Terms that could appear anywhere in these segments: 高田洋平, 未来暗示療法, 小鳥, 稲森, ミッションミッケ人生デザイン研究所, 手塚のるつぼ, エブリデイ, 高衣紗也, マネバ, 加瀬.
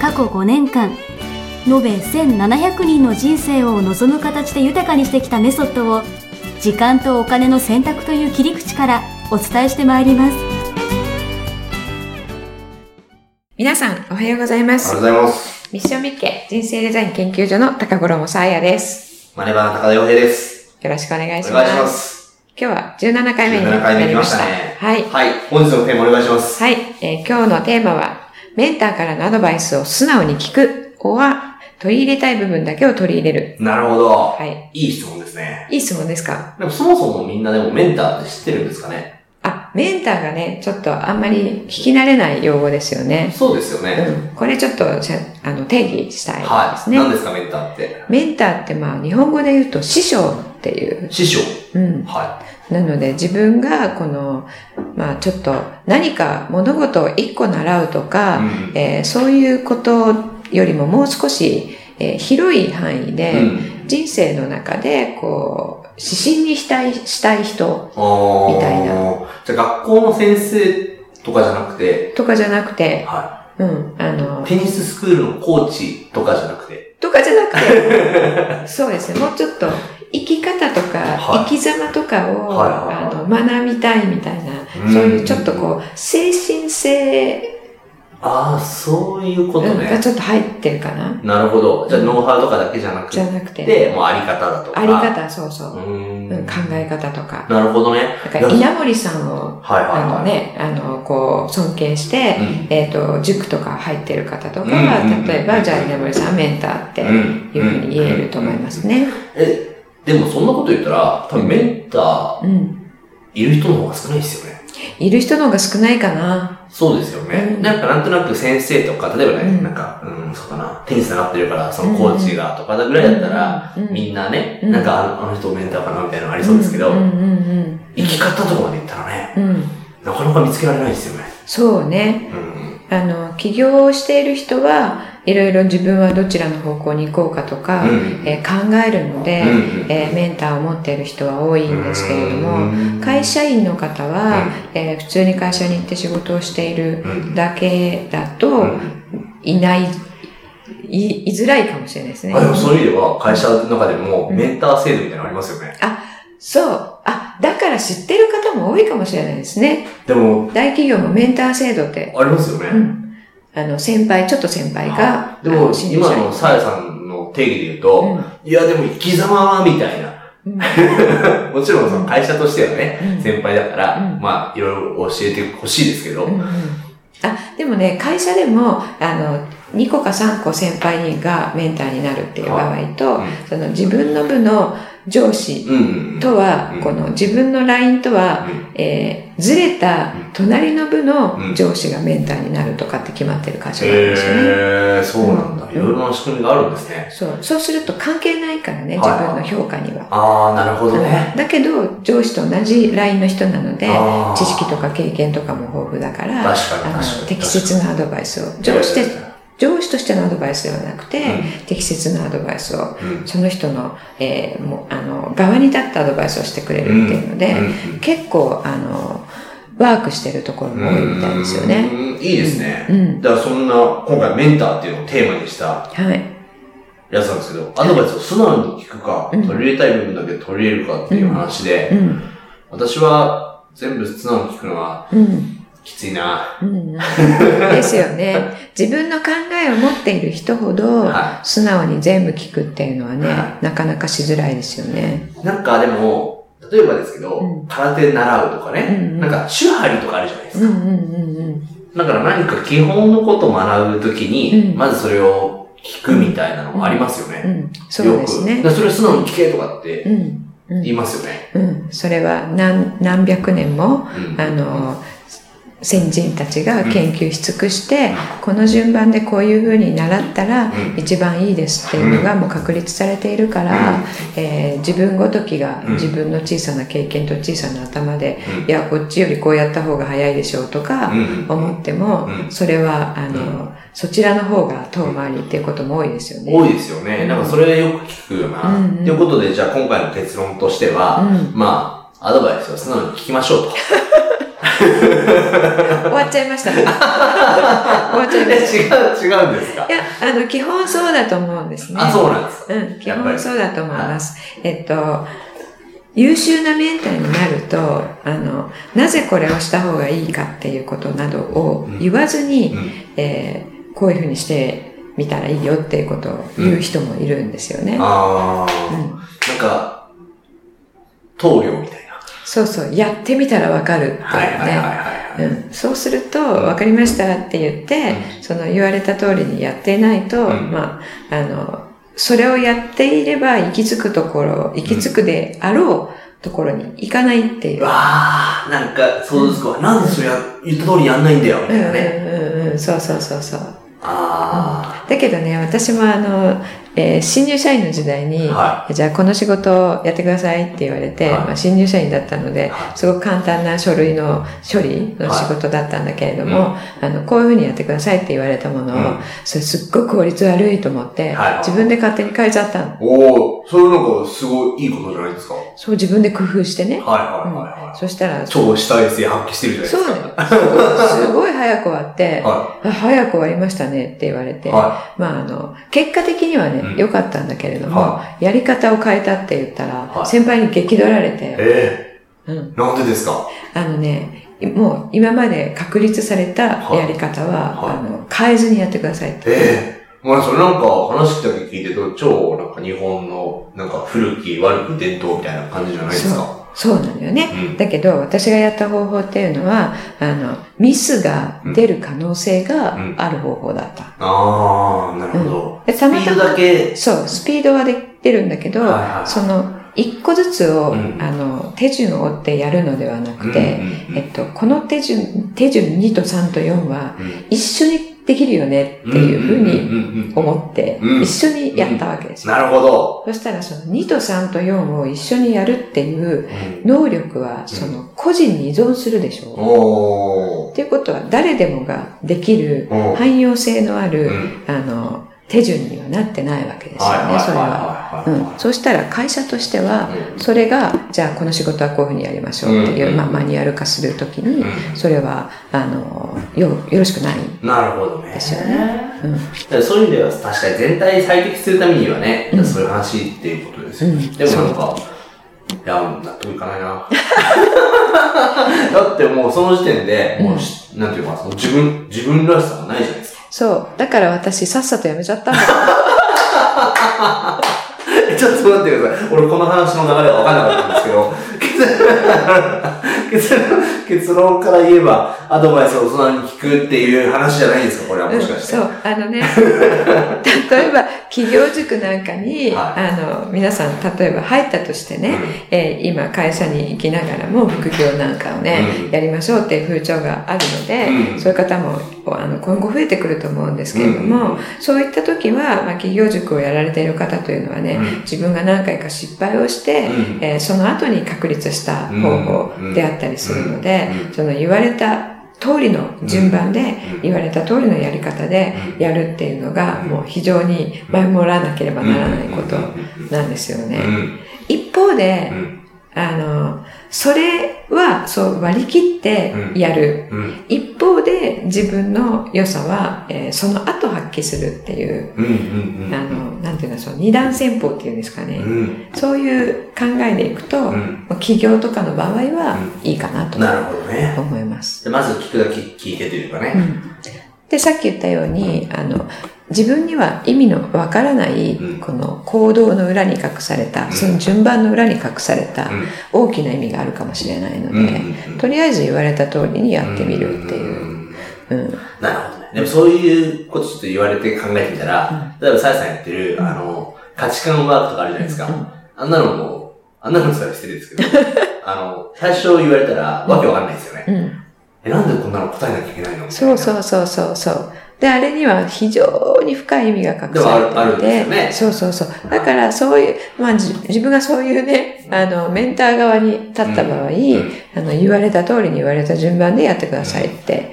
過去5年間延べ1700人の人生を望む形で豊かにしてきたメソッドを、時間とお金の選択という切り口からお伝えしてまいります。皆さんおはようございます。おはようございます。ミッションミッケ人生デザイン研究所の高衣紗也です。マネバの高田洋平です。よろしくお願いします。お願いします。今日は17回目になりました。はい。はい。本日のテーマお願いします。はい。今日のテーマは、メンターからのアドバイスを素直に聞く、OR、取り入れたい部分だけを取り入れる。なるほど。はい。いい質問ですね。いい質問ですか。でもそもそもみんなでもメンターって知ってるんですかね。あ、メンターがね、ちょっとあんまり聞き慣れない用語ですよね。そうですよね。うん、これちょっと定義したいですね。はい。何ですか、メンターって。メンターって日本語で言うと師匠。っていう。師匠。うん。はい。なので自分がちょっと何か物事を一個習うとか、うん、そういうことよりももう少し、広い範囲で、うん、人生の中で指針にしたい人みたいな。じゃ学校の先生とかじゃなくて。はい。うん。テニススクールのコーチとかじゃなくて。そうですね。もうちょっと。生き方とか、はい、生き様とかを、はい、学びたいみたいな、そういうちょっと精神性。ああ、そういうことね。がちょっと入ってるかな。なるほど。じゃあ、ノウハウとかだけじゃなくて。で、もうあり方だとか。あり方、そうそう。考え方とか。なるほどね。だから、稲森さんを、はいはいはい、尊敬して、塾とか入ってる方とかは、例えば、じゃあ、稲森さんメンターっていうふうに言えると思いますね。でもそんなこと言ったら、多分メンター、いる人の方が少ないですよね。いる人の方が少ないかな。そうですよね。なんとなく先生とか、例えばね、テニス習ってるから、そのコーチがとかぐらいだったら、みんなね、あの人メンターかなみたいなのありそうですけど、生き方とかまで言ったらね、なかなか見つけられないですよね。そうね。起業をしている人はいろいろ自分はどちらの方向に行こうかとか、考えるので、メンターを持っている人は多いんですけれども、会社員の方は、普通に会社に行って仕事をしているだけだと、いづらいかもしれないですね。でもそういう意味では会社の中でもメンター制度みたいなのありますよね。あ、そう。あ、だから知ってる方も多いかもしれないですね。でも、大企業もメンター制度って。ありますよね。先輩が。でも、今の紗也さんの定義で言うと、いや、でも生き様は、みたいな。もちろん、会社としてはね、先輩だから、いろいろ教えてほしいですけど。あ、でもね、会社でも、2個か3個先輩がメンターになるっていう場合と、その自分の部の上司とは、自分のラインとは、ずれた隣の部の上司がメンターになるとかって決まってる会社なんですよね。そうなんだ。いろいろな仕組みがあるんですね。そうすると関係ないからね、自分の評価には。ああ、なるほどね。だけど、上司と同じラインの人なので、知識とか経験とかも豊富だから、適切なアドバイスを。上司としてのアドバイスではなくて、適切なアドバイスを、その人の、側に立ったアドバイスをしてくれるっていうので、結構、ワークしてるところも多いみたいですよね。いいですね。だからそんな、今回メンターっていうのをテーマにしたやつなんですけど、アドバイスを素直に聞くか、取り入れたい部分だけ取り入れるかっていう話で、私は全部素直に聞くのは、きついな。ですよね。自分の考えを持っている人ほど、素直に全部聞くっていうのはね、なかなかしづらいですよね。でも、例えばですけど、空手習うとかね、手張りとかあるじゃないですか。だから何か基本のことを学ぶときに、まずそれを聞くみたいなのもありますよね。そうですね。それを素直に聞けとかって言いますよね。それは何百年も、先人たちが研究し尽くして、うん、この順番でこういう風に習ったら一番いいですっていうのがもう確立されているから、自分ごときが自分の小さな経験と小さな頭で、うん、いやこっちよりこうやった方が早いでしょうとか思っても、うん、それはそちらの方が遠回りっていうことも多いですよね。多いですよね。なんかそれよく聞くよな、うんうん、ということでじゃあ今回の結論としては、うん、まあアドバイスは素直に聞きましょうと終わっちゃいましたね。終わっちゃいました。違うんですか？いや、基本そうだと思うんですね。あ、そうなんですか。うん、基本そうだと思います。優秀なメンターになると、なぜこれをした方がいいかっていうことなどを言わずに、うん、こういうふうにしてみたらいいよっていうことを言う人もいるんですよね。うん、ああ、うん、なんか、棟梁みたいな。そうそう、やってみたらわかるっていうね。はいはいはいはい、うん。そうすると、わかりましたって言って、うん、その言われた通りにやってないと、うん、まあ、それをやっていれば行き着くであろうところに行かないっていう。うん、うわー、なんか、そうですか。うん、なんでそれ言った通りやんないんだよ、みたいなね。うんうんうん、そうそうそうそう。ああ、うん。だけどね、私も新入社員の時代に、はい、じゃあこの仕事をやってくださいって言われて、はい、まあ、新入社員だったので、すごく簡単な書類の処理の仕事だったんだけれども、はい、こういうふうにやってくださいって言われたものを、うん、それすっごく効率悪いと思って、はい、自分で勝手に変えちゃったの。おー、それなんかすごいいいことじゃないですか。そう、自分で工夫してね。はいはいはい、はい、うん。そしたら、超主体性発揮してるじゃないですか。そう、すごい早く終わって、はい、早く終わりましたねって言われて、はい、まあ結果的にはね、良かったんだけれども、はい、やり方を変えたって言ったら、はい、先輩に激怒られて、うん、なんでですか？もう今まで確立されたやり方は、はい、変えずにやってくださいって。まあそれなんか話だけ聞いてると超なんか日本のなんか古き悪く伝統みたいな感じじゃないですか。そうなんだよね、うん。だけど私がやった方法っていうのはミスが出る可能性がある方法だった。うんうん、ああ、なるほど。うん、スピードだけ。そう、スピードは出るんだけど、はいはい、一個ずつを、うん、手順を追ってやるのではなくて、うんうんうん、この手順2と3と4は、うん、一緒にできるよねっていうふうに思って、一緒にやったわけですよ、うんうんうん。なるほど。そしたらその2と3と4を一緒にやるっていう能力は、その個人に依存するでしょう。うん、っていうことは誰でもができる汎用性のある、うん、手順にはなってないわけですよね、それは。うん。そうしたら会社としては、それが、じゃあこの仕事はこういうふうにやりましょうっていう、うんうん、まあマニュアル化するときに、それは、よろしくない。なるほどね。ですよね。うん。だからそういう意味では、確かに全体最適するためにはね、うん、そういう話っていうことですよね。うん、でもなんか、いや、納得いかないな。だってもうその時点で、もう、うん、なんていうか、自分らしさがないじゃないですか。そう。だから私、さっさと辞めちゃったんだ。ちょっと待ってください。俺、この話の流れは分からなかったんですけど、結論から言えば、アドバイスを大人に聞くっていう話じゃないんですか、これはもしかして。うん、そう。例えば、企業塾なんかに、皆さん、例えば入ったとしてね、うん、今、会社に行きながらも、副業なんかをね、うん、やりましょうっていう風潮があるので、うん、そういう方も、今後増えてくると思うんですけれども、うん、そういった時は、まあ、企業塾をやられている方というのはね、うん、自分が何回か失敗をして、うん、その後に確立した方法であったりするので、うんうん、その言われた通りの順番で、うん、言われた通りのやり方でやるっていうのが、もう非常に守らなければならないことなんですよね。一方で、それはそう割り切ってやる、うんうん、一方で自分の良さは、その後発揮するっていう、うんうん、なんていうの、そう二段戦法っていうんですかね、うん、そういう考えでいくと、うん、企業とかの場合はいいかなと思います、うん、なるほどね。まず聞くだけ聞いてというかね、うん、でさっき言ったように、自分には意味のわからない、この行動の裏に隠された、その順番の裏に隠された大きな意味があるかもしれないので、とりあえず言われた通りにやってみるっていう。うん、なるほどね。でもそういうことちょっと言われて考えてみたら、例えばさやさんやってる、価値観ワークとかあるじゃないですか。あんなのも失礼ですけど、最初言われたらわけわかんないですよね。なんでこんなの答えなきゃいけないのみたいな。そう。で、あれには非常に深い意味が隠されていて。あるんですよね。そう。だからそういう、まあ自分がそういうね、メンター側に立った場合、言われた通りに言われた順番でやってくださいって、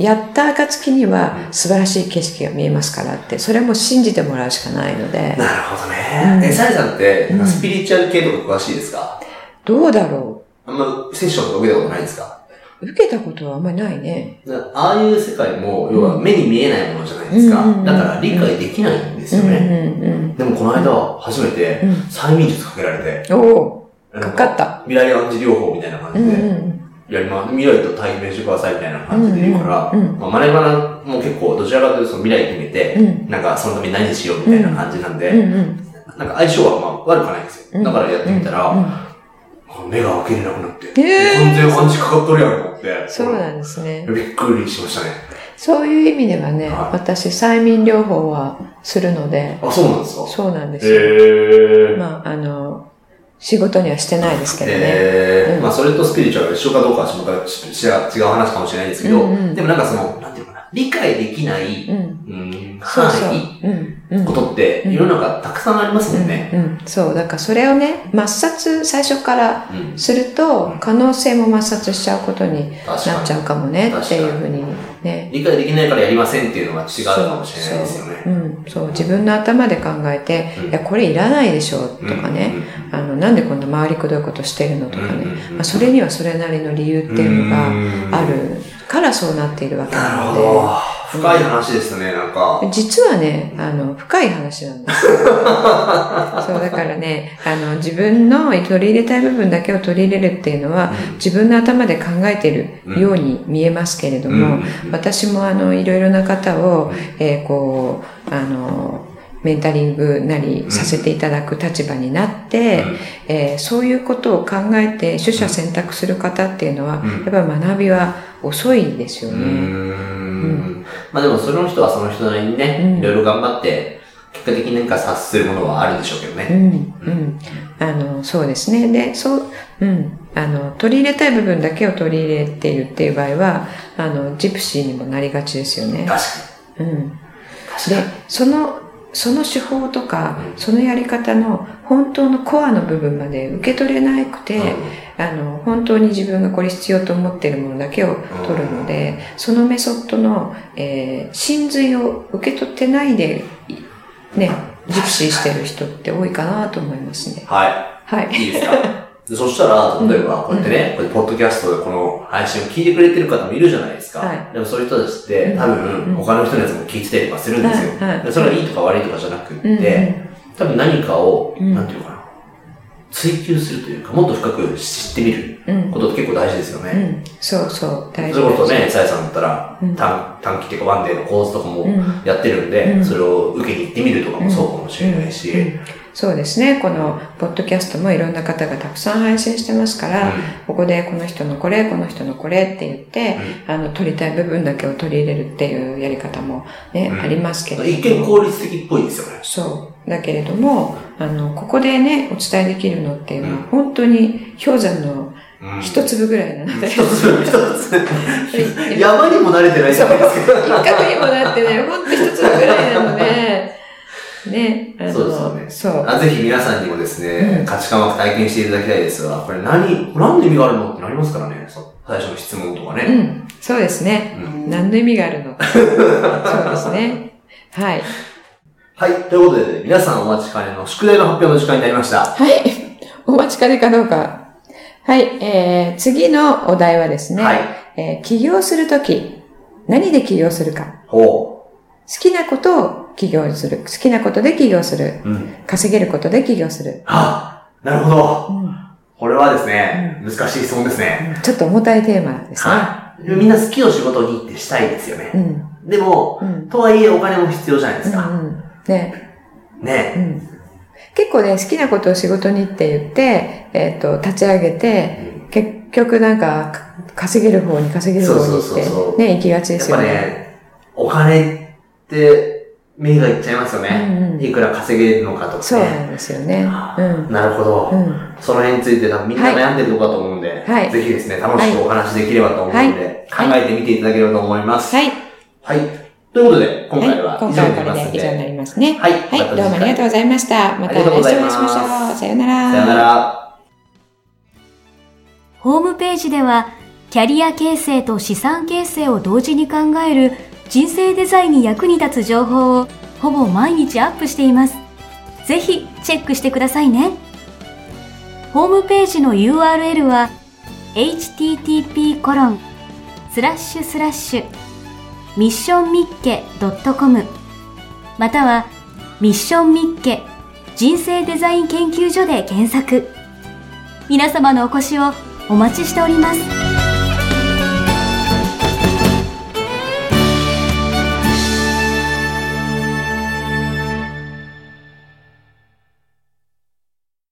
やった暁には素晴らしい景色が見えますからって、それも信じてもらうしかないので。なるほどね。サリさんって、スピリチュアル系とか詳しいですか？どうだろう。あんまセッションとか受けたことないですか？受けたことはあんまりないね。ああいう世界も、要は目に見えないものじゃないですか。だから理解できないんですよね。でもこの間、初めて催眠術かけられて。かかった。未来暗示療法みたいな感じで、やります。未来と対面してくださいみたいな感じで言うから、マネバナも結構、どちらかというと未来決めて、なんかそのために何しようみたいな感じなんで、なんか相性はまあ悪くないんですよ。だからやってみたら、目が開けれなくなって。完全暗示かかっとるやんと思って。そうなんですね。びっくりしましたね。そういう意味ではね、私、催眠療法はするので。あ、そうなんですか？そうなんですよ。まあ、仕事にはしてないですけどね。まあ、それとスピリチュアルが一緒かどうかは違う話かもしれないですけど、でもなんかその、なんていうのかな、理解できない、ことって世の中たくさんありますもんね。そう、だからそれをね、抹殺、最初からすると、可能性も抹殺しちゃうことになっちゃうかもね、っていうふうにね。理解できないからやりませんっていうのは違うかもしれないですよね。そう、自分の頭で考えて、いや、これいらないでしょ、とかね。なんでこんな回りくどいことしてるのとかね。それにはそれなりの理由っていうのがあるからそうなっているわけなので。深い話ですね、なんか。実はね、深い話なんですよ。そう、だからね、自分の取り入れたい部分だけを取り入れるっていうのは、自分の頭で考えているように見えますけれども、私もいろいろな方を、メンタリングなりさせていただく立場になって、そういうことを考えて取捨選択する方っていうのは、やっぱり学びは遅いんですよね。まあでもその人はその人なりにね、いろいろ頑張って、結果的に何か察するものはあるんでしょうけどね。そうですね。で、取り入れたい部分だけを取り入れているっていう場合は、ジプシーにもなりがちですよね。確かに。で、その手法とか、そのやり方の本当のコアの部分まで受け取れなくて、本当に自分がこれ必要と思っているものだけを取るので、そのメソッドの、真髄を受け取ってないで、ね、ジプシーしてる人って多いかなと思いますね。いいですか？そしたら、例えば、こうやってね、ポッドキャストでこの配信を聞いてくれてる方もいるじゃないですか。でもそういう人たちって、多分、他の人のやつも聞いてたりとかするんですよ。それがいいとか悪いとかじゃなくって、多分何かを、なんていうかな、追求するというか、もっと深く知ってみることって結構大事ですよね。大事。そういうことね、さやさんだったら、短期っていうかワンデーの講座とかもやってるんで、それを受けに行ってみるとかもそうかもしれないし、そうですね。このポッドキャストもいろんな方がたくさん配信してますから、ここでこの人のこれ、この人のこれって言って、取りたい部分だけを取り入れるっていうやり方もね、ありますけど。一見効率的っぽいですよね。そう。だけれども、ここでね、お伝えできるのっていうのは、本当に氷山の一粒ぐらいなので。一粒。山にも慣れてないじゃないですか。一角にもなってね、本当に一粒ぐらいなので、ね、そうですよね。ぜひ皆さんにもですね、価値観を体験していただきたいですが、これ何の意味があるのってなりますからね、最初の質問とかね。そうですね。何の意味があるのそうですね。ということで、皆さんお待ちかねの宿題の発表の時間になりました。お待ちかねかどうか。次のお題はですね、起業するとき、何で起業するか。好きなことを起業する。好きなことで起業する。稼げることで起業する。なるほど。これはですね、難しい質問ですね。ちょっと重たいテーマですね。みんな好きを仕事にってしたいですよね。でも、とはいえお金も必要じゃないですか。結構ね、好きなことを仕事にって言って、立ち上げて、結局なんか、稼げる方にって、ね、行きがちですよね。やっぱね、お金って、目がいっちゃいますよね、うんうん、いくら稼げるのかとかね。そうなんですよね、うん、なるほど、うん、その辺についてみんな悩んでるところだと思うんで、はい、ぜひですね楽しくお話できればと思うので、はいはい、考えてみていただければと思います。はい、はい、ということで今回は以上になりますので、はい、今回はこれで以上になりますね。はい、はい、どうもありがとうございました。また来週お会いしましょう。さよなら。さよなら。ホームページではキャリア形成と資産形成を同時に考える人生デザインに役に立つ情報をほぼ毎日アップしています。ぜひチェックしてくださいね。ホームページの URL は http://missionmitke.com またはミッションミッケ人生デザイン研究所で検索。皆様のお越しをお待ちしております。